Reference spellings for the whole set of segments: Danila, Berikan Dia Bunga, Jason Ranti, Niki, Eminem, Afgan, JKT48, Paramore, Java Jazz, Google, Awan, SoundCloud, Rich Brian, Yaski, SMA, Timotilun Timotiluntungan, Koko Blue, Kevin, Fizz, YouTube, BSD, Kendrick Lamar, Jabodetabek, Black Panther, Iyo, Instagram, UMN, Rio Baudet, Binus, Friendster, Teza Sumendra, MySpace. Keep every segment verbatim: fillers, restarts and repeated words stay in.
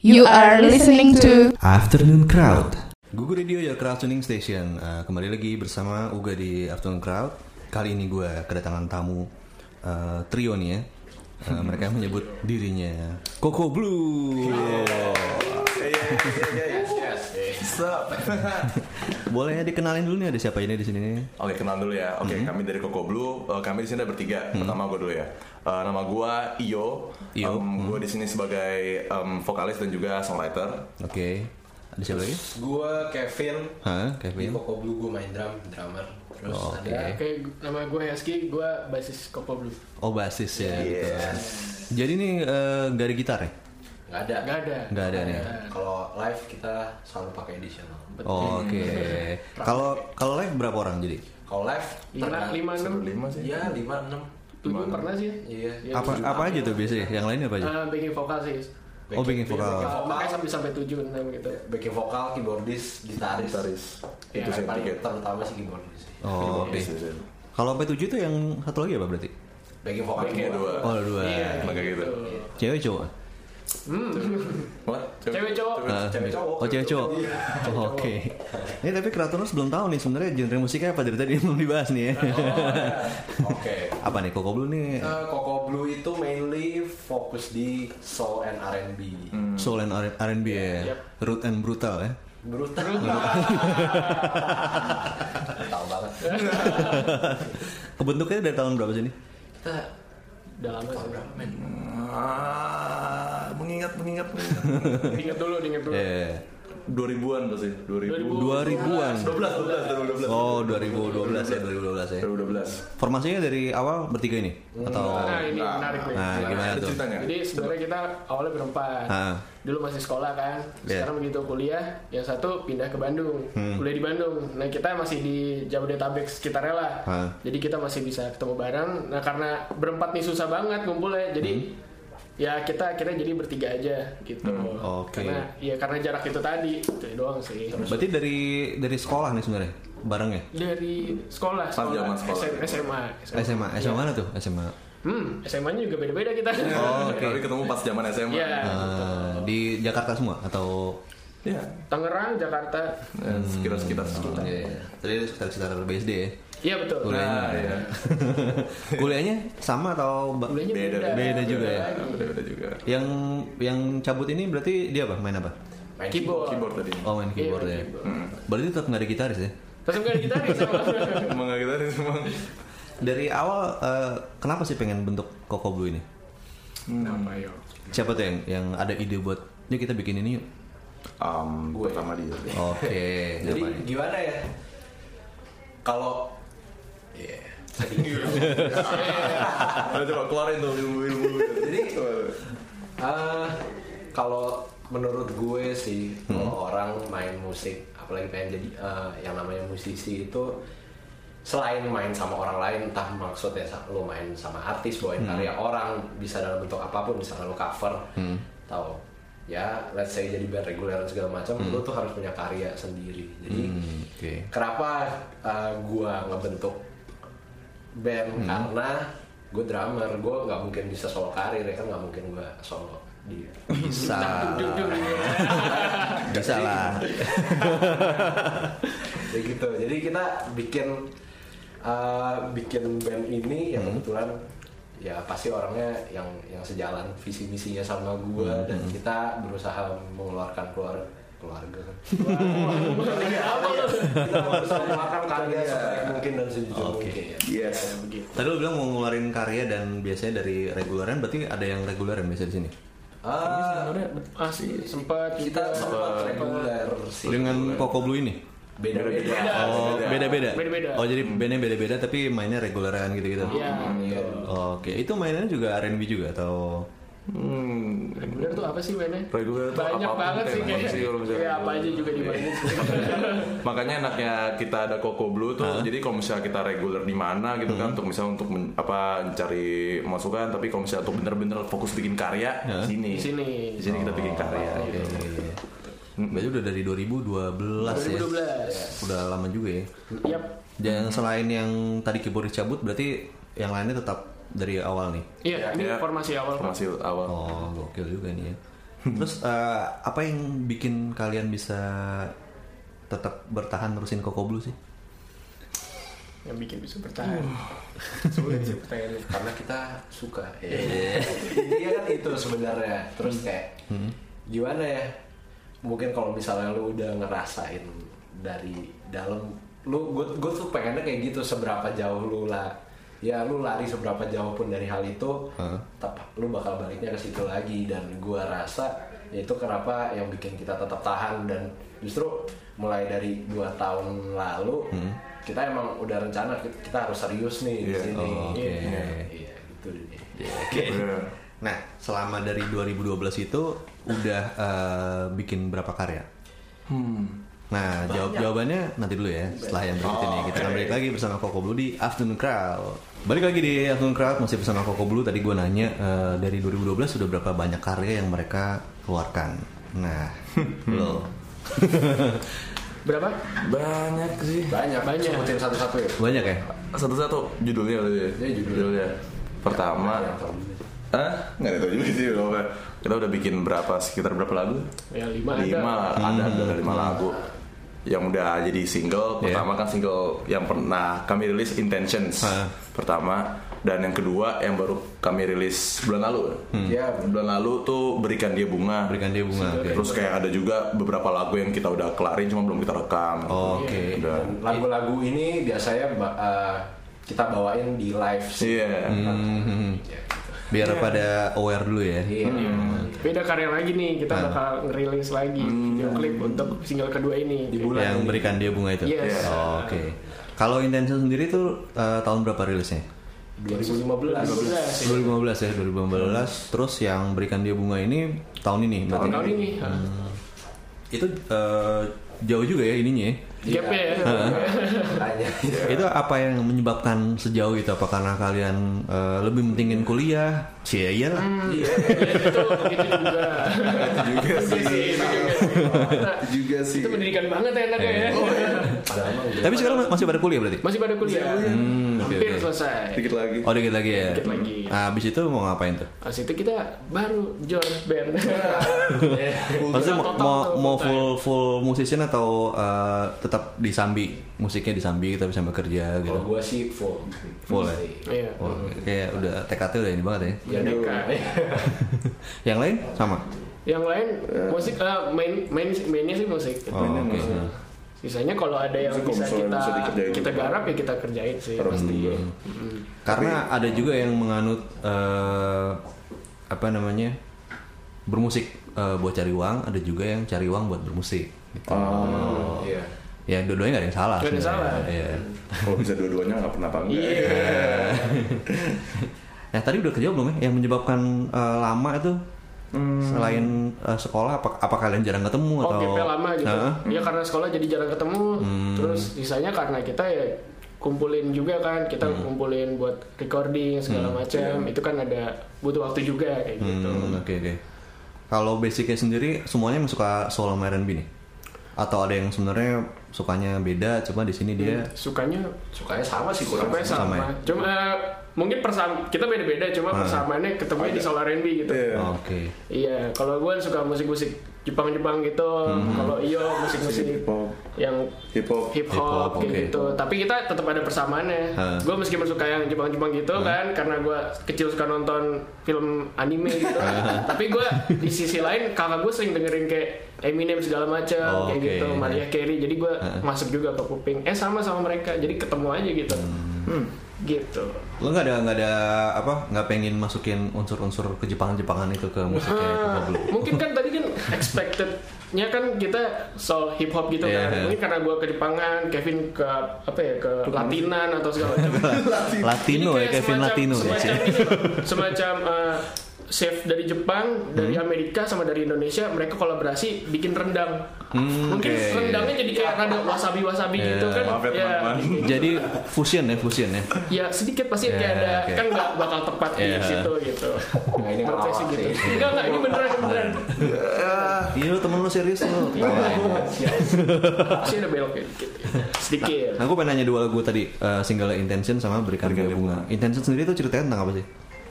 You are listening to Afternoon Crowd, Gugu Radio Your Crowd Tuning Station. uh, Kembali lagi bersama Uga di Afternoon Crowd. Kali ini gue kedatangan tamu uh, trio nih ya. uh, Mereka menyebut dirinya Koko Blue. Boleh dikenalin dulu nih, ada siapa ini di sini nih? Oke, kenal dulu ya. Oke, okay, mm-hmm. Kami dari Koko Blue. Uh, kami di sini ada bertiga. Mm-hmm. Pertama gue dulu ya. Uh, nama gue Iyo. Iyo. Um, mm-hmm. Gue di sini sebagai um, vokalis dan juga songwriter. Oke. Okay. Ada siapa lagi? Gue Kevin. Hah, Kevin. Di Koko Blue gue main drum, drummer. Terus oh, okay. ada. Oke, okay, nama gue Yaski. Gue basis Koko Blue. Oh, basis ya. Yes. Gitu. Jadi nih uh, gak ada gitar ya? Nggak ada, nggak ada, nggak ada nih. Kalau live kita selalu pakai additional. Oh, oke. Okay. Kalau kalau live berapa orang jadi? Kalau live lima enam lima sih. Ya lima enam tujuh pernah sih. Iya. Ya, apa tujuh, apa aja tuh biasanya? Yang lainnya apa aja? Uh, backing vokal sih. Backing, oh backing vokal. Backing vokal uh, sampai sampai tujuh enam gitu. Backing vokal, keyboardis, gitaris. Gitaris. Ya, itu yang paling terutama sih keyboardis. Oh oke. Okay. Kalau sampai tujuh itu yang satu lagi apa berarti? Backing vokal dua. Oh dua. Iya. Maka gitu. Cewek cowok. Hmm. Cewek cowok. Cewek cowok. Oh, cewek cowok. Oh, oke. Okay. Ini tapi Kratonus belum tahu nih sebenarnya genre musiknya apa, dari tadi belum dibahas nih ya. Oh, oke. Okay. Apa nih Koko Blue nih? Uh, Koko Blue itu mainly fokus di soul and R and B. Hmm. Soul and R and B yeah, ya. Yep. Root and brutal ya. Brutal. Tahu banget. Kebentuknya dari tahun berapa sih nih? Kita udah lama sih berapa men? Mengingat, mengingat, mengingat. Ingat dulu, ingat dulu. Yeah. dua ribuan pasti. dua ribu dua ribuan. dua ribu dua belas, dua ribu dua belas. Oh, dua ribu dua belas ya, dua ribu dua belas ya. dua ribu dua belas. Formasinya dari awal bertiga ini atau nah, ini nah, menarik nih. Nah, gimana tuh? Jadi sebenarnya kita awalnya berempat. Nah. Dulu masih sekolah kan. Sekarang yeah. begitu kuliah, yang satu pindah ke Bandung. Hmm. Kuliah di Bandung. Nah, kita masih di Jabodetabek sekitarnya lah. Nah. Jadi kita masih bisa ketemu bareng. Nah, karena berempat nih susah banget ngumpulnya. Jadi hmm. ya kita akhirnya jadi bertiga aja gitu. Hmm, okay. Karena ya karena jarak itu tadi itu doang sih. Berarti dari dari sekolah nih sebenarnya barengnya? Dari sekolah, sekolah, sekolah. S M A, S M A. S M A, S M A mana tuh? S M A. Hmm, S M A-nya juga beda-beda kita. Oh, oke. Okay. Tapi ketemu pas zaman S M A. Ya, uh, di Jakarta semua atau ya Tangerang, Jakarta. Hmm, sekitar-sekitar sekitar. Iya. Jadi sekitar-sekitar B S D ya. Iya betul. Kuliahnya, nah, ya. Kuliahnya sama atau ba- kuliahnya beda, beda, beda juga beda, ya. Beda, beda juga. Yang yang cabut ini berarti dia apa? Main apa? Main keyboard. Keyboard tadi. Oh main keyboard yeah, ya. Keyboard. Hmm. Berarti tetap nggak ada gitaris ya? Tetap nggak ada gitaris. Emang nggak gitaris emang. Dari awal uh, kenapa sih pengen bentuk Koko Blue ini? Kenapa hmm. yo? Siapa tuh yang yang ada ide buat? Yuk kita bikin ini yuk. Um, gue sama dia. Oke. Okay. Jadi ngapain? Gimana ya? Kalau Yeah. Nah, coba keluarin tuh ilmu-ilmu. Jadi uh, kalau menurut gue sih hmm. kalau orang main musik, apalagi pengen jadi uh, yang namanya musisi itu, selain main sama orang lain, entah maksudnya lo main sama artis, bawain hmm. karya orang, bisa dalam bentuk apapun, misalnya lo cover hmm. atau ya let's say jadi band reguler segala macam, hmm. lo tuh harus punya karya sendiri. Jadi hmm, okay. kenapa uh, gue ngebentuk band hmm. karena gue drummer, gue nggak mungkin bisa solo karir ya kan, nggak mungkin gue solo dia bisa bisa lah jadi gitu, jadi kita bikin uh, bikin band ini yang kebetulan hmm. ya pasti orangnya yang yang sejalan visi misinya sama gue hmm. dan kita berusaha mengeluarkan keluar keluarga kan. Kita harus mengeluarkan karya sebaik mungkin dan sejujur mungkin. Yes. Tadi lu bilang mau ngeluarin karya dan biasanya dari reguleran, berarti ada yang reguleran biasa di sini. Ah, masih sempat kita sempat reguler dengan Koko Blue ini. Beda-beda. Oh, beda-beda. Oh, jadi bandnya beda-beda tapi mainnya reguleran gitu-gitu. Iya. Oke, itu mainnya juga R and B juga atau Hmm, reguler tuh apa sih mainnya? Reguler tuh banyak banget sih kayaknya. Ya apa aja juga dimainin. Makanya enaknya kita ada Koko Blue tuh. Huh? Jadi kalau misalnya kita reguler di mana gitu hmm. kan, untuk misalnya untuk men, apa mencari masukan, tapi kalau misalnya untuk bener-bener fokus bikin karya huh? sini. Di sini. Di sini oh, kita bikin karya okay. gitu. Berarti udah dari dua ribu dua belas, dua ribu dua belas ya. Udah lama juga ya. Yap. Dan selain yang tadi keyboard dicabut, berarti yang lainnya tetap dari awal nih. Iya, ya, ini ya. Formasi awal. Formasi awal. Oh, gokil juga nih ya. Terus uh, apa yang bikin kalian bisa tetap bertahan terusin Koko Blue sih? Yang bikin bisa bertahan sebenarnya bisa bertahan karena kita suka ya. Dia kan itu sebenarnya. Terus kayak hmm. gimana ya, mungkin kalau misalnya lu udah ngerasain dari dalam lu, gue gue tuh pengennya kayak gitu, seberapa jauh lu lah ya, lu lari seberapa jauh pun dari hal itu huh? tetap lu bakal baliknya ke situ lagi. Dan gue rasa itu kenapa yang bikin kita tetap tahan. Dan justru mulai dari dua tahun lalu hmm? kita emang udah rencana kita harus serius nih yeah. di sini. Oh, okay. yeah. Yeah, gitu deh. Yeah, okay. Nah, selama dari dua ribu dua belas itu udah uh, bikin berapa karya? Hmm. Nah, jawab jawabannya nanti dulu ya. Setelah yang berikut ini oh, kita akan okay. balik lagi bersama Koko Blue di Afternoon Crowd. Balik lagi di Afternoon Crowd masih bersama Koko Blue. Tadi gue nanya uh, dari dua ribu dua belas sudah berapa banyak karya yang mereka keluarkan. Nah, lo berapa? Banyak sih. Banyak banyak. Sebutin satu-satu ya. Banyak ya? Satu-satu judulnya berarti ya. Ya judulnya. Pertama. Ah, nggak ada juga sih loh. Kita udah bikin berapa, sekitar berapa lagu? Ya lima, lima ada. Ada ada lima lagu yang udah jadi single. Pertama yeah. kan single yang pernah kami rilis Intentions uh. pertama, dan yang kedua yang baru kami rilis bulan lalu hmm. ya bulan lalu tuh Berikan Dia Bunga. Berikan Dia Bunga okay. Terus kayak ada juga beberapa lagu yang kita udah kelarin cuma belum kita rekam. Oh, oke okay. Dan lagu-lagu ini biasanya uh, kita bawain di live sih yeah. mm-hmm. biar yeah. pada aware dulu ya. Iya. Yeah. Hmm. Beda karya lagi nih, kita nah. bakal ngerilis lagi hmm. video klip untuk single kedua ini di bulan yang ini. Berikan Dia Bunga itu. Yes. Yeah. Oh, oke. Okay. Kalau Intention sendiri tuh uh, tahun berapa rilisnya? dua ribu lima belas. dua ribu lima belas ya, dua ribu lima belas. Terus yang Berikan Dia Bunga ini tahun ini. Tahun, tahun ini. Hmm. Itu uh, jauh juga ya ininya. Ya. Gap ya. Itu apa yang menyebabkan sejauh itu? Apa karena kalian uh, lebih mentingin kuliah? Cie, iyalah. Hmm, iya, itu itu juga. Itu juga sih. Itu juga sih. Itu pendidikan banget ya enaknya ya. Oh, ya. Tapi sekarang masih pada kuliah berarti? Masih pada kuliah. Hmm, hampir okay. selesai. Dikit lagi. Oh, dikit lagi ya. Dikit lagi. Nah, abis itu mau ngapain tuh? Abis itu kita baru join band. Maksudnya mau, mau, mau full full musician atau uh, tetap disambi musiknya, disambi kita bisa bekerja gitu. Kalau gue sih full full ya. Iya. Kayak udah T K T udah ini banget ya. Ya D K. Yang lain sama. Yang lain musik uh, main main mainnya sih musik. Oh, mainnya okay. musik. Sisanya kalau ada yang bisa kita kita garap ya kita kerjain sih pasti. Hmm. Hmm. Karena tapi, ada juga yang menganut uh, apa namanya bermusik uh, buat cari uang, ada juga yang cari uang buat bermusik. Gitu. Oh, iya. Ya dua-duanya nggak ada yang salah. Gak ada yang salah. Ya. Kalau bisa dua-duanya nggak pernah panggil. Iya. Yeah. Nah tadi udah kejawab belum ya yang menyebabkan uh, lama itu hmm. selain uh, sekolah apa, apa kalian jarang ketemu oh, atau? Oh G P lama gitu. Uh? Ya karena sekolah jadi jarang ketemu. Hmm. Terus sisanya karena kita ya kumpulin juga kan, kita hmm. kumpulin buat recording segala hmm. macam. Hmm. Itu kan ada butuh waktu juga kayak gitu. Hmm, oke okay, oke. Okay. Kalau basicnya sendiri semuanya suka solo R and B nih? Atau ada yang sebenarnya sukanya beda, cuma di sini dia hmm, sukanya sukanya sama sih kurang sama. sama ya? Cuma uh, mungkin persam kita beda-beda cuma nah. persamaannya ketemunya oh, di soul R and B gitu. Iya. Yeah. Oke. Okay. Iya, kalau gue suka musik-musik Jepang-Jepang gitu. Mm-hmm. Kalau Iyo musik-musik hip-hop. Yang hip-hop, hip-hop kayak okay. gitu. Tapi kita tetap ada persamaannya. Huh. Gue meskipun suka yang Jepang-Jepang gitu huh. kan karena gue kecil suka nonton film anime gitu. Tapi gue di sisi lain kakak gue sering dengerin kayak Eminem segala macam oh, kayak okay. gitu, Mariah Carey. Jadi gue huh. masuk juga ke kuping. Eh sama sama mereka. Jadi ketemu aja gitu. Hmm. hmm. gitu. Lo nggak ada nggak ada apa nggak pengen masukin unsur-unsur ke Jepang-Jepangan itu ke musiknya nah, Koko Blue? Mungkin kan tadi kan expectednya kan kita soal hip hop gitu yeah. kan. Mungkin karena gue ke Jepangan, Kevin ke apa ya ke Latinan atau segala macam. Latino ya Kevin semacam, Latino. Semacam, ya. semacam uh, chef dari Jepang, dari hmm. Amerika sama dari Indonesia mereka kolaborasi bikin rendang. Hmm, mungkin okay. rendangnya jadi kayak ada wasabi-wasabi yeah. gitu kan. Maaf, ya. Jadi fusion ya, fusion ya. Ya sedikit pasti yeah, kayak ada okay. kan nggak bakal tepat yeah. di situ gitu. Nah, ini prosesnya gitu. Enggak enggak ini beneran beneran. Iya lu temen lu serius lu. Masih ada beloknya dikit. Sedikit. Nah, aku pengen nanya dua lagu tadi, uh, single Intention sama Berikan Dia Bunga. Intention sendiri tuh ceritanya tentang apa sih?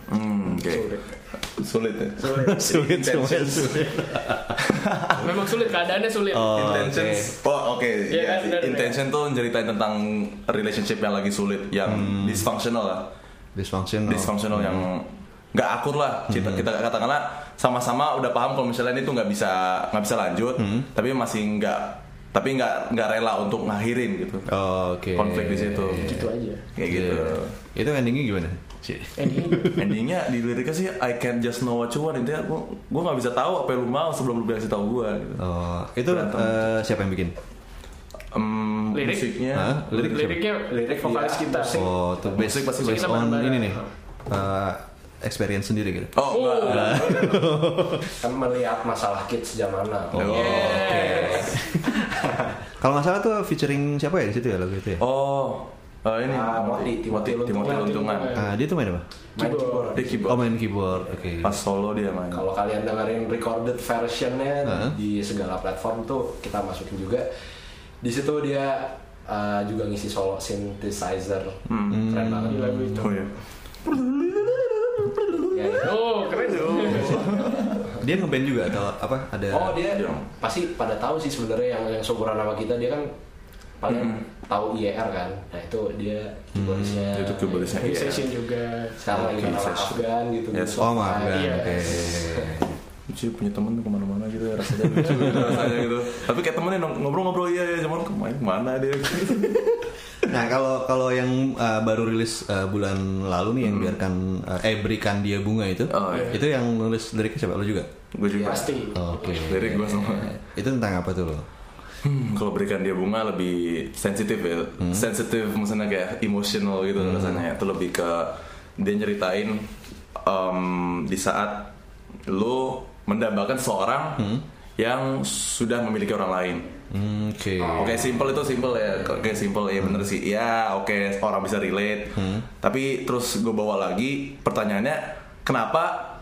Hmm, oke. Okay. Sulit. Sulit ya. Sulit. Sulit. Sulit. Memang sulit, keadaannya sulit. Oh, Intentions. Okay. Oh, oke. Okay. Yeah, yeah, yeah. Intention yeah. tuh ceritain tentang relationship yang lagi sulit, yang hmm. dysfunctional lah. Dysfunctional. Dysfunctional hmm. yang nggak akur lah. Cita, hmm. Kita katakanlah sama-sama udah paham kalau misalnya itu nggak bisa nggak bisa lanjut, hmm. tapi masih nggak tapi nggak nggak rela untuk ngakhirin gitu. Oh, oke. Okay. Konflik di situ. Gitu aja. Kayak gitu. Yeah. Itu endingnya gimana? Ending. Endingnya di liriknya sih I can't just know what you want. Intinya gue gue nggak bisa tahu apa yang lu mau sebelum lu kasih tahu gue. Gitu. Oh, itu uh, siapa yang bikin? Um, lirik? Musiknya. Huh? Lirik, liriknya lirik vokalis yeah. kita. Oh, tuh basic pasti based on ini nih. Uh, experience sendiri gitu. Oh, oh enggak. Kan melihat masalah kids zaman now. Oh, oke. Yes. Kalau nggak salah tuh featuring siapa ya di situ ya lagu itu ya? Oh, uh, ini ah, Timotilun Timotiluntungan. Ah, dia tuh main apa? Main keyboard. Main keyboard. Oh, main keyboard. Oke. Okay. Pas solo dia main. Kalau kalian dengerin recorded versionnya uh-huh. di segala platform tuh kita masukin juga. Di situ dia uh, juga ngisi solo synthesizer. Hmm. Keren banget di lagu itu. Oh ya. Oh keren dong. Dia ngeband juga atau apa? Ada. Oh dia pasti pada tahu sih sebenarnya yang yang seumuran sama kita dia kan paling mm-hmm. tahu I E R kan. Nah itu dia keyboardisnya. Mm, itu keyboardisnya. Iya. Session juga. Sama okay. Dengan Afgan gitu. Yes, gitu. Oh Afgan. Iya. Oke. Okay. Lucu punya temen kemana-mana gitu rasanya lucu rasanya gitu. Tapi kayak temennya ngobrol-ngobrol iya ya cuman kemana dia. Nah kalau kalau yang uh, baru rilis uh, bulan lalu nih yang hmm. biarkan uh, eh Berikan Dia Bunga itu oh, iya. itu yang nulis liriknya siapa lo juga? Gue juga pasti. Oke. Okay. Lirik gue sama. Itu tentang apa tuh lo? Hmm, kalau Berikan Dia Bunga lebih sensitif ya, hmm? sensitif maksudnya kayak emotional gitu hmm. rasanya. Itu lebih ke dia nyeritain um, di saat lo mendambakan seorang hmm? yang sudah memiliki orang lain. Oke. Okay. Oke, okay, simple itu simple ya. Oke, okay, simple ya bener hmm. sih. Ya, oke okay, orang bisa relate. Hmm. Tapi terus gue bawa lagi pertanyaannya, kenapa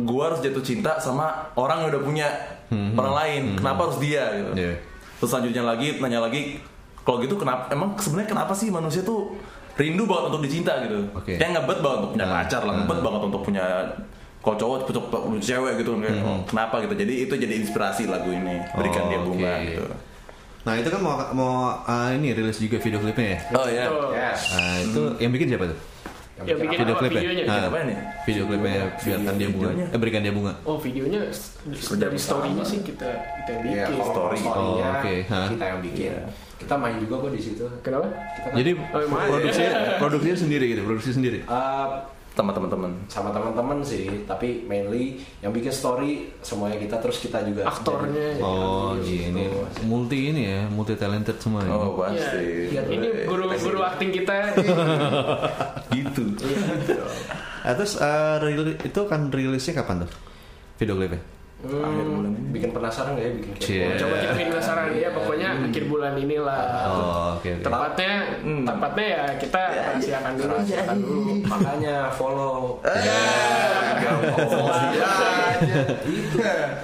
gue harus jatuh cinta sama orang yang udah punya hmm. orang lain? Hmm. Kenapa harus dia? Gitu. Yeah. Terus selanjutnya lagi nanya lagi, kalau gitu kenapa? Emang sebenarnya kenapa sih manusia tuh rindu banget untuk dicinta gitu? Okay. Yang ngebet banget untuk punya pacar lah, hmm. ngebet banget untuk punya kalau cowok pucuk-pucuk cewek gitu kayak hmm. kenapa gitu. Jadi itu jadi inspirasi lagu ini Berikan oh, Dia Bunga okay. gitu. Nah, itu kan mau mau uh, ini rilis juga video klipnya ya. Oh iya. Yeah. Yes. Nah, itu hmm. yang bikin siapa tuh? Yang, yang bikin video klipnya. Nah, apa ini? Video klipnya Berikan Dia Bunga. Eh, Berikan Dia Bunga. Oh, videonya dari story-nya sih kita kita bikin yeah, story. Oh, oke. Okay. Kita yang bikin. Yeah. Kita main juga kok di situ. Kenapa? Kita jadi oh, produksinya ya. Produksinya sendiri gitu, produksi sendiri. Uh, sama teman-teman sama teman-teman sih tapi mainly yang bikin story semuanya kita terus kita juga aktornya jadi, oh gini gitu. multi ini ya multi talented semua ya. Oh pasti ya, ini guru-guru acting kita gitu ya, terus uh, itu kan rilisnya kapan tuh video klipnya? Hmm, akhir bulan ini. Bikin penasaran nggak ya bikin yeah. coba kita bikin penasaran ya pokoknya hmm. akhir bulan inilah oh, okay, okay. tempatnya hmm. tempatnya ya kita yeah, rahasiakan yeah, dulu rahasiakan yeah. dulu makanya follow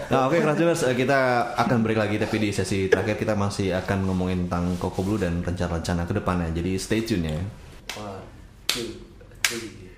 nah oke Crashers kita akan break lagi tapi di sesi terakhir kita masih akan ngomongin tentang Koko Blue dan rencana-rencana ke depannya jadi stay tune ya. One, two, three.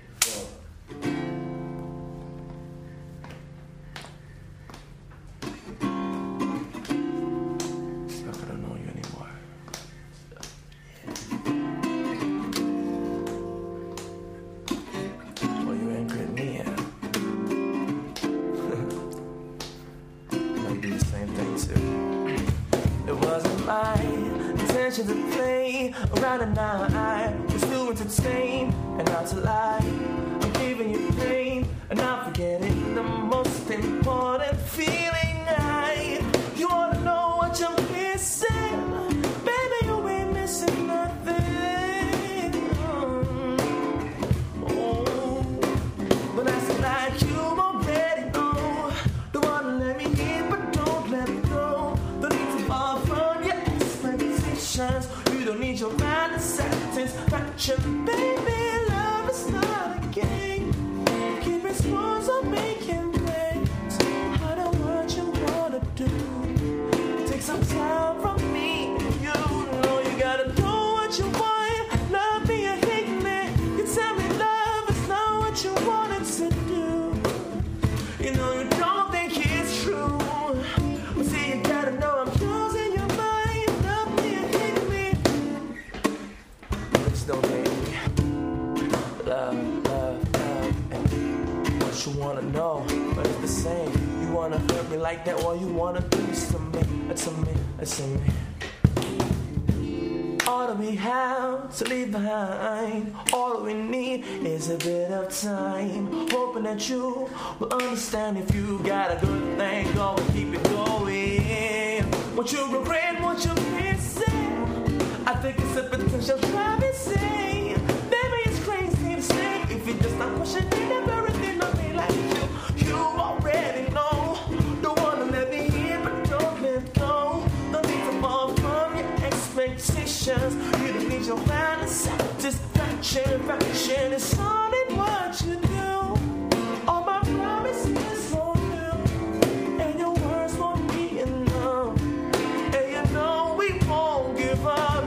like that, all you wanna do is to me, to me, to me. All that we have to leave behind, all we need is a bit of time. Hoping that you will understand if you got a good thing going, keep it going. What you regret, what you're missing, I think it's a potential privacy. Maybe it's crazy to say if you're just not questioning everything I mean like you, you already know. Don't wanna let me in, but don't let go. No need to fall from your expectations. You don't need your balance, distraction, fraction. It's all in what you do. All my promises won't do, and your words won't be enough. And you know we won't give up.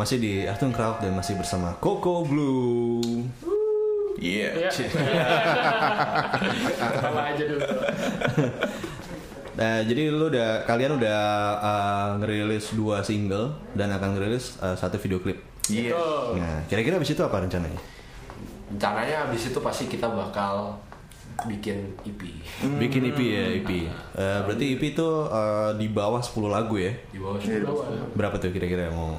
Masih di Afternoon Crowd dan masih bersama Koko Blue. Yeah. Sama aja dulu. Nah, jadi lu udah kalian udah uh, ngerilis dua single dan akan ngerilis uh, satu video klip. Iya. Yeah. Nah, kira-kira abis itu apa rencananya? Rencananya abis itu pasti kita bakal bikin E P. Bikin E P ya, E P. Uh, berarti E P itu uh, di bawah sepuluh lagu ya? Di bawah sepuluh. Berapa tuh kira-kira yang mau?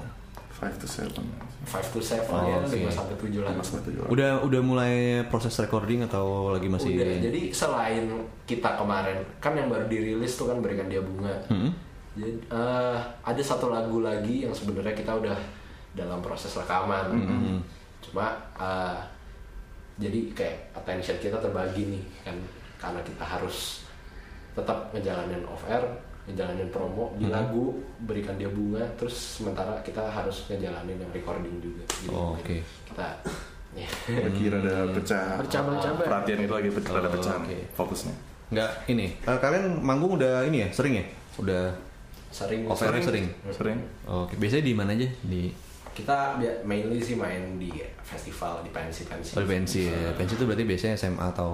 five to seven five to seven oh, ya, lima sampai tujuh lah. Udah udah mulai proses recording atau lagi masih? Udah, jadi selain kita kemarin, kan yang baru dirilis tuh kan Berikan Dia Bunga. Hmm. Jadi, uh, ada satu lagu lagi yang sebenarnya kita udah dalam proses rekaman. Hmm. Cuma uh, jadi kayak attention kita terbagi nih kan, karena kita harus tetap ngejalanin off air, ngejalanin promo di lagu Berikan Dia Bunga, terus sementara kita harus ngejalanin yang recording juga. Jadi oh, okay. kita ya kira ada pecah perhatian itu lagi pecah, ada pecah fokusnya. Enggak ini uh, kalian manggung udah ini ya, sering ya? Udah sering oh, sering sering. sering. Oke, okay. Biasanya di mana aja? Di kita mainly sih main di festival, di pensi-pensi. Oh, di pensi ya. Pensi itu berarti biasanya S M A atau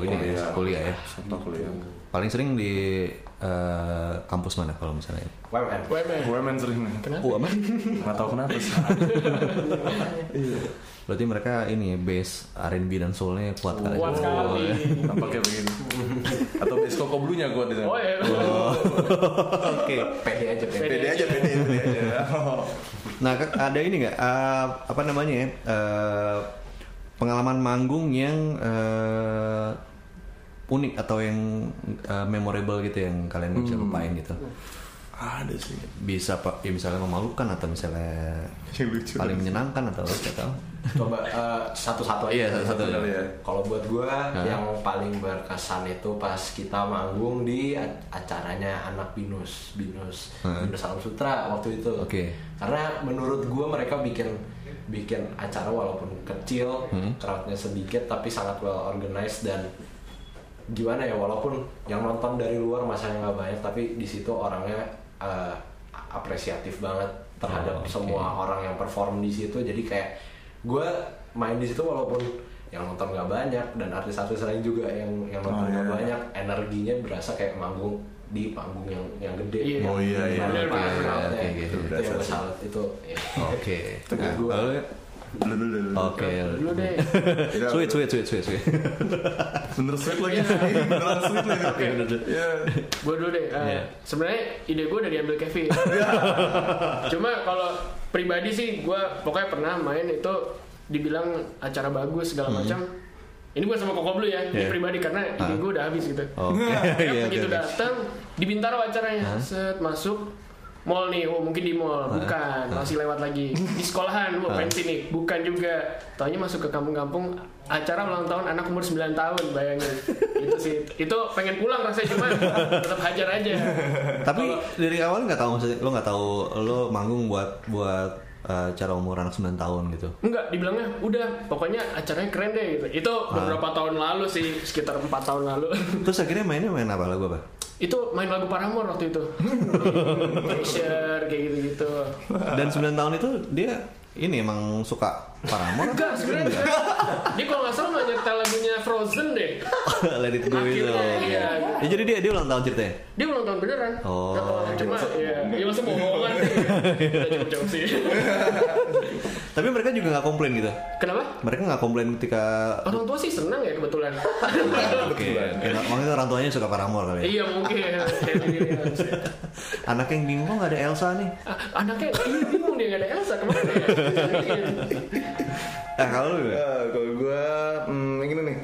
oh, ini ya, kuliah ya? Atau kuliah. Paling sering di uh, kampus mana kalau misalnya? U M N. U M N. U M N sering. Kenapa? U M N? Nggak tahu kenapa. Berarti mereka ini base R and B dan soulnya kuat kali. Kuat sekali. Tampaknya begini. Atau base Koko Blue-nya kuat di sana. Oh iya. Oke. Pede aja. Pede aja. Pede aja. Nah, ada ini nggak uh, apa namanya ya uh, pengalaman manggung yang uh, unik atau yang uh, memorable gitu yang kalian hmm. bisa lupain gitu? Ada sih. Bisa pak, ya misalnya memalukan atau misalnya lucu, paling menyenangkan atau atau? Coba uh, satu-satu aja. Iya, satu-satu aja. Ya. Kalau buat gua nah. yang paling berkesan itu pas kita manggung di acaranya anak Binus, Binus, nah. Binus Salam Sutra waktu itu. Oke. Okay. Karena menurut gua mereka bikin bikin acara walaupun kecil, hmm. crowdnya sedikit tapi sangat well organized dan gimana ya, walaupun yang nonton dari luar masanya nggak banyak tapi di situ orangnya Uh, apresiatif banget terhadap oh, okay. semua orang yang perform di situ. Jadi kayak gue main di situ walaupun yang nonton nggak banyak dan artis-artis lain juga yang yang nonton nggak oh, iya. banyak, energinya berasa kayak manggung di panggung yang yang gede. Oh iya iya. Kayak gitu berasa. Itu salut itu. Oke. Lalu dulu dulu dulu. Oke. Dulu deh. Sweet sweet sweet sweet sweet. Bener sweet lagi. Bener sweet lagi. Oke. Ya. Gue dulu deh. Sebenarnya ide gue udah diambil Kevin. Cuma kalau pribadi sih gue pokoknya pernah main itu dibilang acara bagus segala mm-hmm. macam. Ini gue sama Koko Blue ya, yeah. pribadi karena ini gue udah habis gitu. Okay. yeah, begitu okay. datang di Bintaro acaranya, huh? set masuk mall nih, oh mungkin di mall, huh? bukan, huh? masih lewat lagi di sekolahan, mau huh? pengen sini, bukan juga. Taunya masuk ke kampung-kampung, acara ulang tahun anak umur sembilan tahun, bayangin. Itu sih, itu pengen pulang rasanya cuma tetap hajar aja. Tapi kalo, dari awal nggak tahu maksudnya, lo nggak tahu lo manggung buat buat Uh, cara umur anak sembilan tahun gitu. Enggak, dibilangnya udah, pokoknya acaranya keren deh gitu. Itu ah. beberapa tahun lalu sih, sekitar empat tahun lalu. Terus akhirnya mainnya main apa lagu apa? Itu main lagu Paramore waktu itu. Pressure kayak gitu-gitu. Dan sembilan tahun itu dia ini emang suka Paramore? Enggak, sebenarnya dia kalau enggak salah nyetel lagunya Frozen deh. Let it go gitu. Ya. Ya, jadi dia dia ulang tahun ceritanya. Dia ulang tahun beneran. Oh. Nah, cuma ya, ya masa bohongan sih. Kita jauh-jauh sih. Tapi mereka juga nggak komplain gitu. Kenapa? Mereka nggak komplain ketika orang tua sih senang ya kebetulan. Oke. Makanya orang tuanya suka Paramore kali ya. Iya mungkin. Anaknya yang bingung kok nggak ada Elsa nih. Anaknya iya bingung dia nggak ada Elsa kemana ya? Nah kalau lu? Kalau gue, gini nih.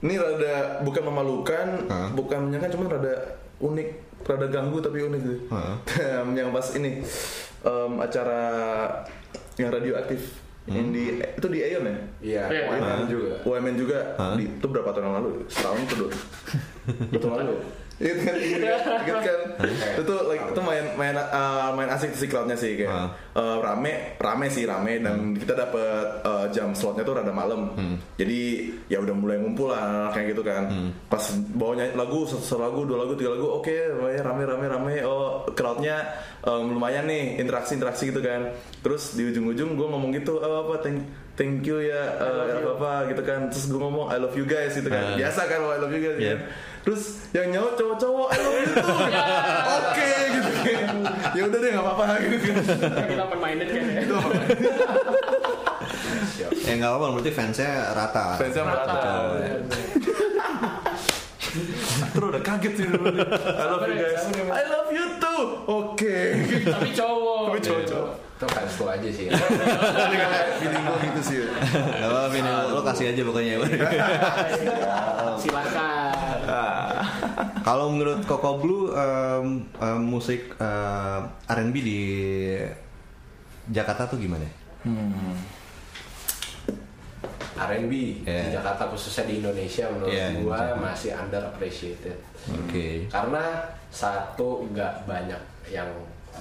Ini rada bukan memalukan, huh? bukan menyenangkan, cuma rada unik, rada ganggu tapi unik gitu. Huh? Yang pas ini um, acara yang radioaktif hmm. yang di itu di Iyo ya? Iya. U M N juga. U M N juga. Huh? Di, itu berapa tahun yang lalu? Setahun itu dulu. Tahun lalu. Iya kan, iya kan. Itu tuh like, itu main main uh, main asik sih crowdnya sih kayak. Uh. Uh, rame, rame sih rame dan hmm. kita dapet uh, jam slotnya tuh rada malam. Hmm. Jadi ya udah mulai ngumpul lah kayak gitu kan. Hmm. Pas bawanya lagu selagu, dua lagu, tiga lagu, oke, okay, rame rame rame. Oh, crowdnya um, lumayan nih, interaksi-interaksi gitu kan. Terus di ujung-ujung gue ngomong gitu, oh, apa thank thank you ya uh, apa gitu kan. Terus gue ngomong I love you guys gitu kan. Uh. Biasa kan I love you guys yeah. kan. Terus yang nyawa cowok-cowok I love you too. Oke gitu kan. Ya udah deh enggak apa-apa gitu kan. Kita open minded kan ya. Ya enggak apa-apa berarti fansnya rata. Fansnya rata. Terus udah kaget sih. I love you guys. I love you too. Oke. Tapi cowok. Tapi cowok. Itu fans lo aja sih. Feeling gue gitu sih. Enggak apa-apa lo kasih aja pokoknya. Silakan. Kalau menurut Koko Blue um, um, musik uh, R and B di Jakarta tuh gimana? Hmm. R and B yeah. di Jakarta khususnya di Indonesia menurut yeah, gua Indonesia. Masih underappreciated. Oke. Okay. Karena satu nggak banyak yang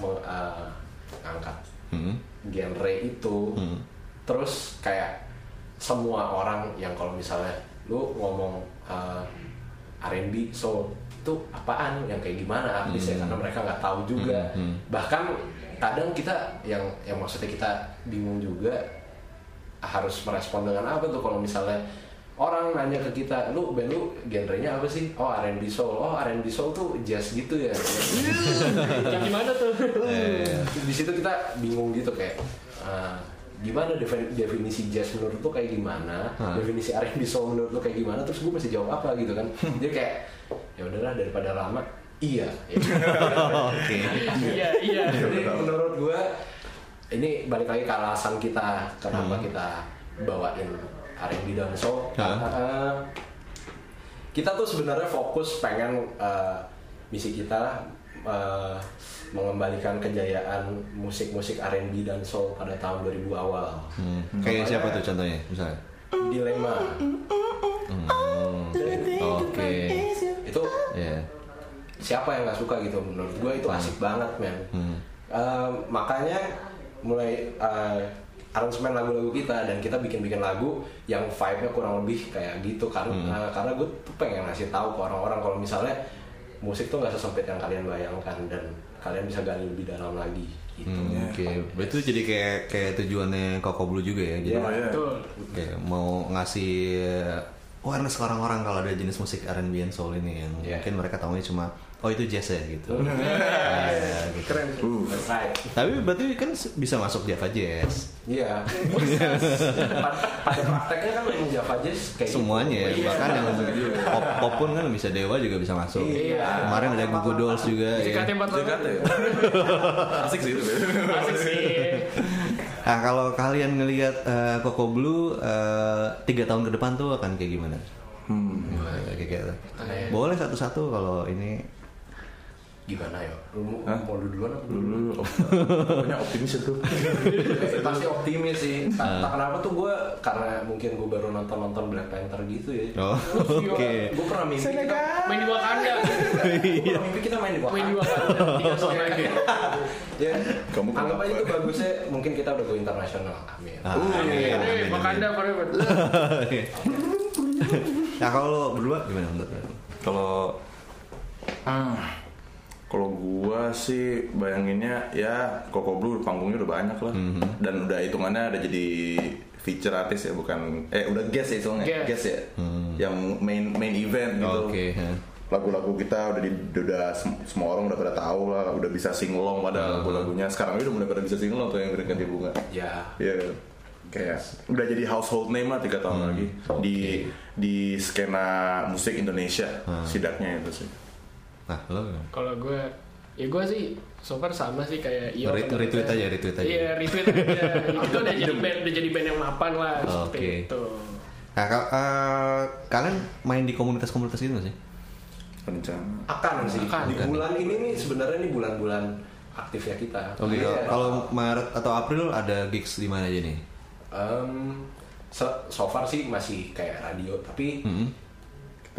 mengangkat uh, hmm. genre itu. Hmm. Terus kayak semua orang yang kalau misalnya lu ngomong uh, R and B soul itu apaan yang kayak gimana artisnya hmm. karena mereka nggak tahu juga hmm. Hmm. bahkan kadang kita yang yang maksudnya kita bingung juga harus merespon dengan apa tuh kalau misalnya orang nanya ke kita lu band lu genrenya apa sih oh R and B soul oh R and B soul tuh jazz gitu ya kayak gimana tuh di situ kita bingung gitu kayak uh, gimana definisi jazz menurut lo kayak gimana hmm. definisi R and B soul menurut lo kayak gimana terus gue masih jawab apa gitu kan dia kayak ya udahlah daripada lama iya ya. Oke iya iya jadi menurut gue ini balik lagi ke alasan kita kenapa hmm. kita bawain R and B dan soul hmm. uh, kita tuh sebenarnya fokus pengen uh, misi kita uh, mengembalikan kejayaan musik-musik R and B dan soul pada tahun dua ribu awal. Hmm. Kayak siapa tuh contohnya? Misalnya Dilema. Hmm. Oke. Okay. Itu yeah. siapa yang nggak suka gitu? Menurut gue itu asik hmm. banget men. Hmm. Uh, makanya mulai uh, aransemen lagu-lagu kita dan kita bikin-bikin lagu yang vibe-nya kurang lebih kayak gitu kan. Hmm. Uh, karena gue tuh pengen ngasih tahu ke orang-orang kalau misalnya musik tuh nggak sesempit yang kalian bayangkan dan kalian bisa gali lebih dalam lagi. gitu. Hmm, oke, okay. Berarti itu jadi kayak kayak tujuannya Koko Blue juga ya. Iya, betul. Oke, mau ngasih awareness ke orang-orang kalau ada jenis musik R and B and soul ini yang yeah. mungkin mereka tahunya cuma oh itu jazz ya gitu. Nah, ya, gitu. Keren. Uh. Tapi berarti kan bisa masuk Java Jazz. Iya. Pada prakteknya kan memang Java Jazz kayak semuanya gitu. Ya, bahkan yang pop pop pun kan bisa, Dewa juga bisa masuk. Iya. Kemarin ada Google Dolls juga. J K T empat puluh delapan. Asik sih itu. Asik sih. Nah, kalau kalian ngelihat uh, Koko Blue tiga uh, tahun ke depan tuh akan kayak gimana? Hmm. Kayak gitu. Boleh satu-satu kalau ini gimana ya? Lu mau duluan apa dulu? Pokoknya optimis itu. Pasti optimis sih. Tak kenapa tuh gue, karena mungkin gue baru nonton-nonton Black Panther gitu ya. Oke. Gue pernah mimpi kita main di Wakanda. Gue pernah mimpi kita main di Wakanda. Tiga tahun lagi. Ya. Anggap aja itu bagusnya mungkin kita udah go internasional. Amin. Amin. Wakanda forever. Nah kalau berdua gimana menurut lo? Kalau ah. Kalau gua sih bayanginnya ya Koko Blue panggungnya udah banyak lah, mm-hmm. dan udah hitungannya ada jadi feature artist ya, bukan eh udah guest ya soalnya guest, guest ya, mm. yang main main event gitu. Okay. Lagu-lagu kita udah di, udah semua orang udah pada tahu lah, udah bisa singlong pada mm-hmm. lagu-lagunya. Sekarang udah mulai pada bisa singlong tuh yang Berikan Dia Bunga. Ya. Yeah. Yeah. Kayak udah jadi household name lah tiga tahun hmm, lagi okay. di di skena musik Indonesia hmm. sidaknya itu sih. Nah lo kalau gue ya gue sih so far sama sih kayak Iyo Ret- retweet aja retweet aja iya retweet aja itu udah jadi band udah jadi band yang mapan lah seperti okay. itu. Nah k- uh, kalian main di komunitas-komunitas gitu nggak sih? Rencana akan sih akan. Di bulan ini nih sebenarnya ini bulan-bulan aktifnya kita. Oke okay, ya, kalau Maret atau April ada gigs di mana aja nih? Um, so, so far sih masih kayak radio, tapi mm-hmm.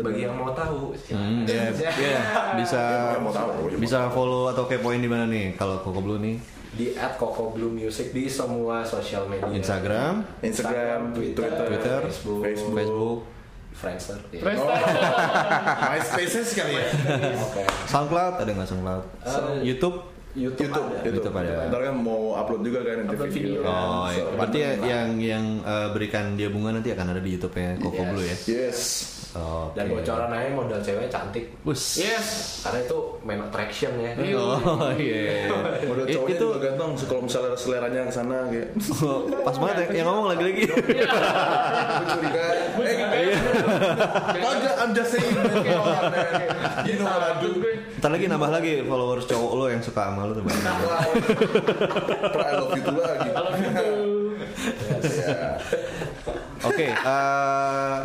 bagi yang mau tahu mm, yeah, yeah. bisa ya, mau tahu, bisa follow atau kepoin di mana nih kalau Koko Blue nih? Di at koko blue music di semua sosial media. Instagram, Instagram, Instagram Twitter, Twitter, Twitter, Facebook, Facebook, Facebook. Friendster, ya. Friendster. Oh. MySpace kali ya. Okay. SoundCloud ada nggak SoundCloud? Uh, YouTube. YouTube, YouTube, ada. YouTube, YouTube ada. Ntar kan mau upload juga kan nanti video. video. Oh, so, berarti ya, yang yang uh, Berikan Dia Bunga nanti akan ada di YouTube-nya Koko Blue ya. Yes. Oh, okay. Dan bocoran aja model cewek cantik. Bus. Yes. Karena itu main attraction ya. Oh iya. Model cowoknya itu ganteng. Kalau misalnya seleranya ke sana kayak. Pas banget ya, yang ngomong lagi-lagi. Curiga. Eh. Kagak ada sih. You know what I do. Ntar lagi nambah lagi followers cowok lo yang suka sama lo tuh banyak. I love you lagi. I love you. Oke, uh,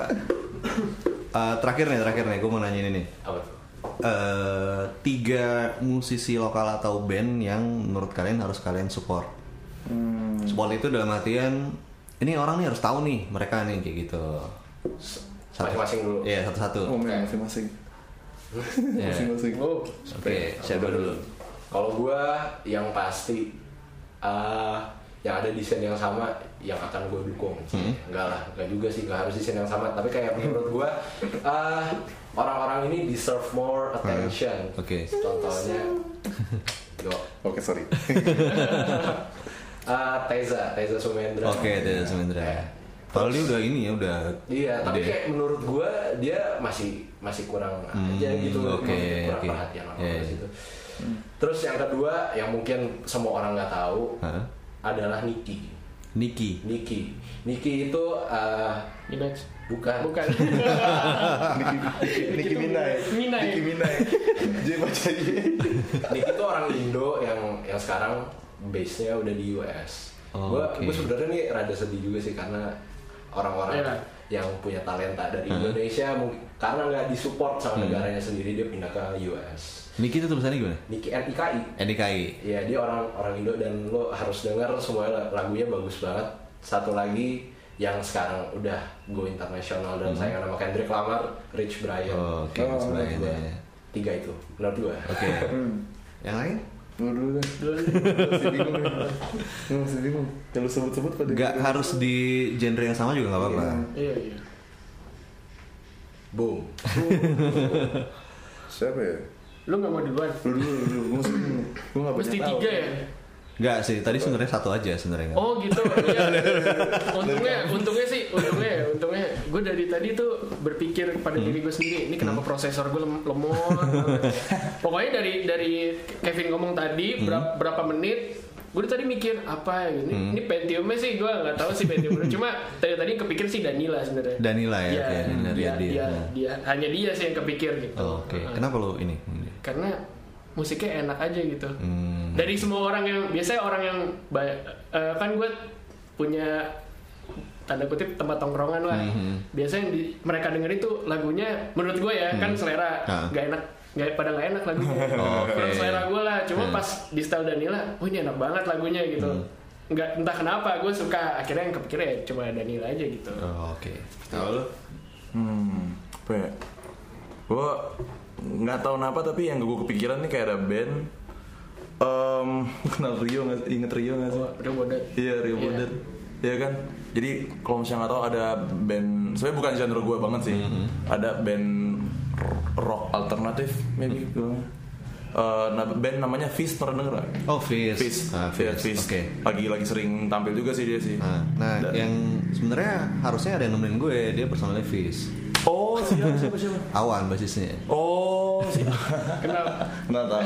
uh, terakhir nih, terakhir nih, gue mau nanya ini nih. Apa? Uh, tiga musisi lokal atau band yang menurut kalian harus kalian support. Hmm. Support itu dalam artian ini orang nih harus tahu nih mereka nih kayak gitu. Satu, masing-masing dulu. Iya, satu-satu. Oh, masing-masing. Yeah. Masing-masing. Oh, oke, okay, siapa dulu? Kalau gue yang pasti uh, yang ada desain yang sama yang akan gue dukung. Hmm? Enggak lah, enggak juga sih, enggak harus desain yang sama. Tapi kayak menurut gue uh, orang-orang ini deserve more attention. Hmm. Oke. Okay. Contohnya, oke okay, sorry. uh, Teza, Teza Sumendra. Oke, okay, Teza Sumendra. Yeah. Kalau dia udah ini ya udah. Iya, tapi kayak menurut gue dia masih masih kurang hmm, aja gitu, okay, kurang okay. perhatian orang yeah. gitu. Terus yang kedua yang mungkin semua orang nggak tahu huh? adalah Niki. Niki. Niki. Niki itu uh, bukan. Bukan. Niki Minai. Niki Minai. Dia baca dia. Niki itu orang Indo yang yang sekarang base-nya udah di U S. Oh, gue okay. sebenarnya nih rada sedih juga sih karena orang-orang yeah. yang punya talenta dari uh-huh. Indonesia mungkin karena nggak disupport sama hmm. negaranya sendiri dia pindah ke U S. Niki itu tulisannya gimana? Niki N I K I. N I K I. Iya dia orang orang Indo dan lo harus dengar semua lagunya bagus banget. Satu lagi yang sekarang udah go internasional dan hmm. saya nama Kendrick Lamar, Rich Brian. Oh, Oke. Okay. Oh, Brian. Ya. Tiga itu, menurut gue. Oke. Okay. Yang lain? Dulu deh, dulu masih bingung. Kalau sebut-sebut pada nggak harus di genre yang sama juga nggak apa-apa. Iya iya. Boom. Siapa ya? Lu nggak mau duluan? Lu dulu, lu dulu. Mesti tiga ya. Enggak sih, tadi sebenarnya satu aja sebenarnya. Oh gitu, iya. Untungnya, untungnya sih, untungnya, untungnya. Gue dari tadi tuh berpikir pada hmm. diri gue sendiri, ini kenapa hmm. prosesor gue lemot. Pokoknya dari dari Kevin ngomong tadi hmm. berapa, berapa menit, gue tadi mikir apa ini, hmm. ini Pentiumnya sih gue nggak tahu sih Pentiumnya. Cuma tadi tadi kepikir sih Danila sebenarnya. Danila ya, ya, ya Danila, dia, dia, dia, dia, hanya dia sih yang kepikir gitu. Oh, Oke, okay. uh-huh. Kenapa lo ini? Karena musiknya enak aja gitu. Hmm. Dari semua orang yang biasanya orang yang banyak, uh, kan gue punya tanda kutip tempat tongkrongan lah. Hmm. Biasanya di, mereka dengerin tuh lagunya menurut gue ya hmm. kan selera ah. gak enak, gak pada gak enak lagunya. Oh, okay. Selera gue lah. Cuma hmm. pas di style Danila, oh ini enak banget lagunya gitu. Hmm. Nggak, entah kenapa gue suka. Akhirnya yang kepikir ya cuma Danila aja gitu. Oh, Oke. Okay. Tahu lo? Hmm. Gue nggak tahu kenapa tapi yang gue kepikiran nih kayak ada band um, kenal Rio nggak? Ingat Rio nggak sih? Oh, Rio Baudet. Iya yeah, Rio yeah. Baudet. Iya yeah, kan? Jadi kalau misalnya nggak tahu ada band, sebenarnya bukan genre gue banget sih. Mm-hmm. Ada band rock alternatif, maybe. Mm-hmm. Uh, band namanya Fizz, pernah denger nggak? Oh Fizz. Fizz. Ah, Fizz. Fizz. Oke. Okay. Lagi-lagi sering tampil juga sih dia sih. Nah, nah Dan, yang sebenarnya harusnya ada yang nemenin gue, dia personalnya Fizz. Oh siapa siapa siapa? Awan basisnya. Oh siapa? Kenapa? Kenapa?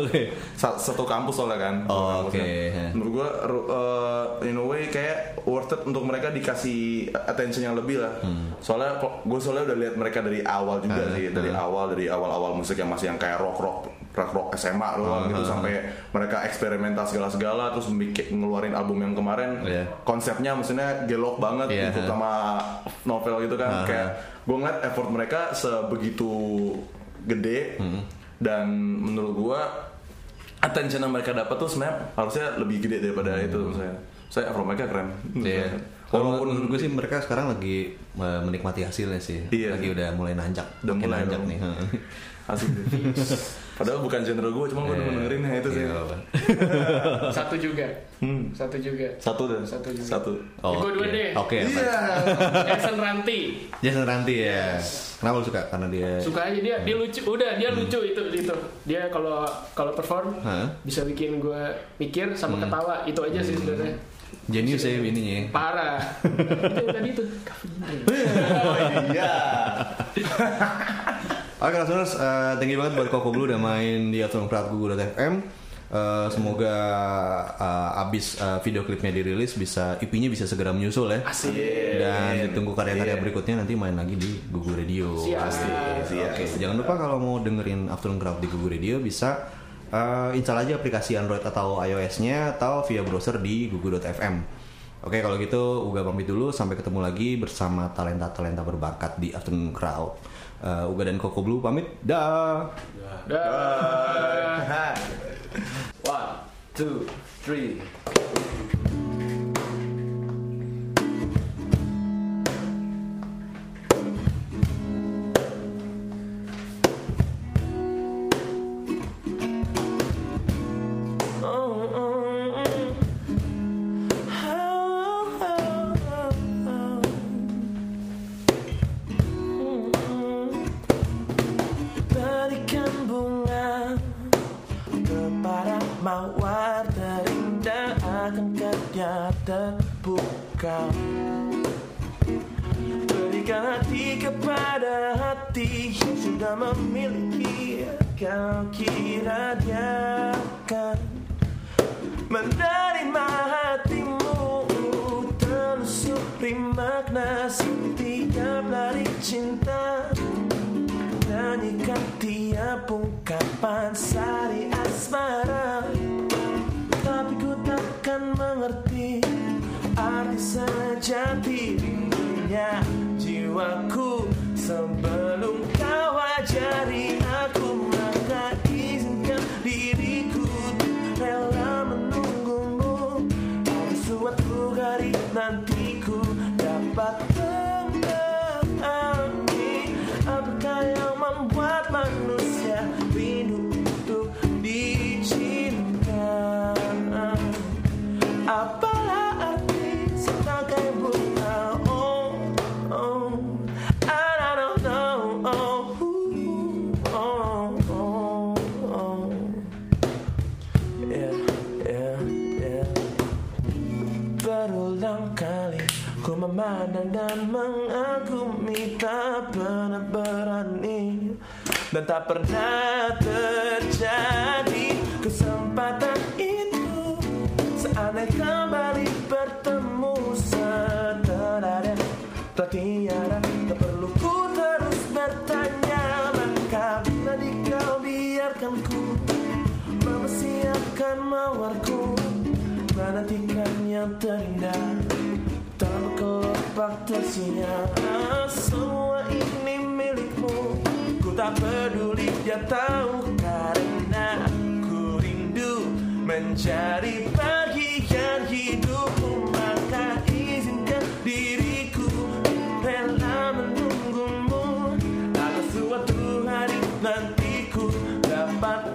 Oke. Satu kampus soalnya kan. Oh, Oke. Okay. Kan. Menurut gue, uh, in a way kayak worth it untuk mereka dikasih attention yang lebih lah. Hmm. Soalnya gue soalnya udah lihat mereka dari awal juga sih, uh, dari uh. awal dari awal-awal musik yang masih yang kayak rock rock rock rock S M A doang uh, gitu uh, sampai uh. mereka eksperimental segala-segala terus bikin ngeluarin album yang kemarin. Yeah. Konsepnya maksudnya gelok banget, yeah, gitu, sama novel gitu kan, uh, kayak. Gue ngeliat effort mereka sebegitu gede, hmm. dan menurut gue attention yang mereka dapat tuh sebenarnya harusnya lebih gede daripada hmm. itu misalnya. Saya effort mereka keren. Iya. Walaupun menurut gue sih mereka sekarang lagi menikmati hasilnya sih. Iya. Lagi udah mulai nanjak. Udah mulai nanjak nih. Asik. Padahal bukan genre gue, cuma gue udah dengerinnya itu sih. Satu juga. Hmm. Satu juga. Satu dan satu juga. Satu. Oh, gue dua deh. Oke. Iya. Jason Ranti. Jason Ranti ya. Yes. Kenapa lu suka? Karena dia suka aja dia, hmm. dia lucu. Udah, dia hmm. lucu itu itu. Dia kalau kalau perform huh? bisa bikin gue mikir sama hmm. ketawa. Itu aja sih sebenarnya. Jenius ya ininya. Parah. Itu tadi tuh. Oh iya. Oke, listeners, uh, thank you banget buat Koko Blue udah main di Atom Prat Google F M. Uh, semoga uh, abis uh, video klipnya dirilis bisa E P-nya bisa segera menyusul ya. Asik. Dan ditunggu karya-karya berikutnya nanti main lagi di Google Radio. Asik. Oke, jangan lupa kalau mau dengerin Afternoon Crowd di Google Radio bisa uh, install aja aplikasi Android atau iOS-nya atau via browser di google dot f m. Oke, kalau gitu Uga pamit dulu, sampai ketemu lagi bersama talenta-talenta berbakat di Afternoon Crowd. Uh, Uga dan Koko Blue pamit. Dah. Dah. One, two, three. Berikan hati kepada hati yang sudah memiliki. Kau kira dia akan menerima hatimu, telusuri makna setiap lari cinta, nyanyikan tiap ungkapan sari asmara. Tapi ku takkan mengerti arti sejati rindunya jiwaku sebelum kau ajari aku, maka izinkan diriku rela menunggumu agar suatu hari nanti ku dapat memahami apakah yang membuat manusia rindu untuk dicintakan. Apa Ku memandang dan mengagumi, tak pernah berani dan tak pernah terjadi kesempatan itu. Seandainya kembali bertemu saudara, tak tiada, tak perlu ku terus bertanya. Maka bila di kau biarkan ku mempersiapkan mawarku, menantikan yang terindah tanpa kelopak tersinyal. Semua ini milikmu, ku tak peduli dia tahu, karena ku rindu mencari bagian hidupku. Maka izinkan diriku rela menunggumu agar suatu hari nanti ku dapat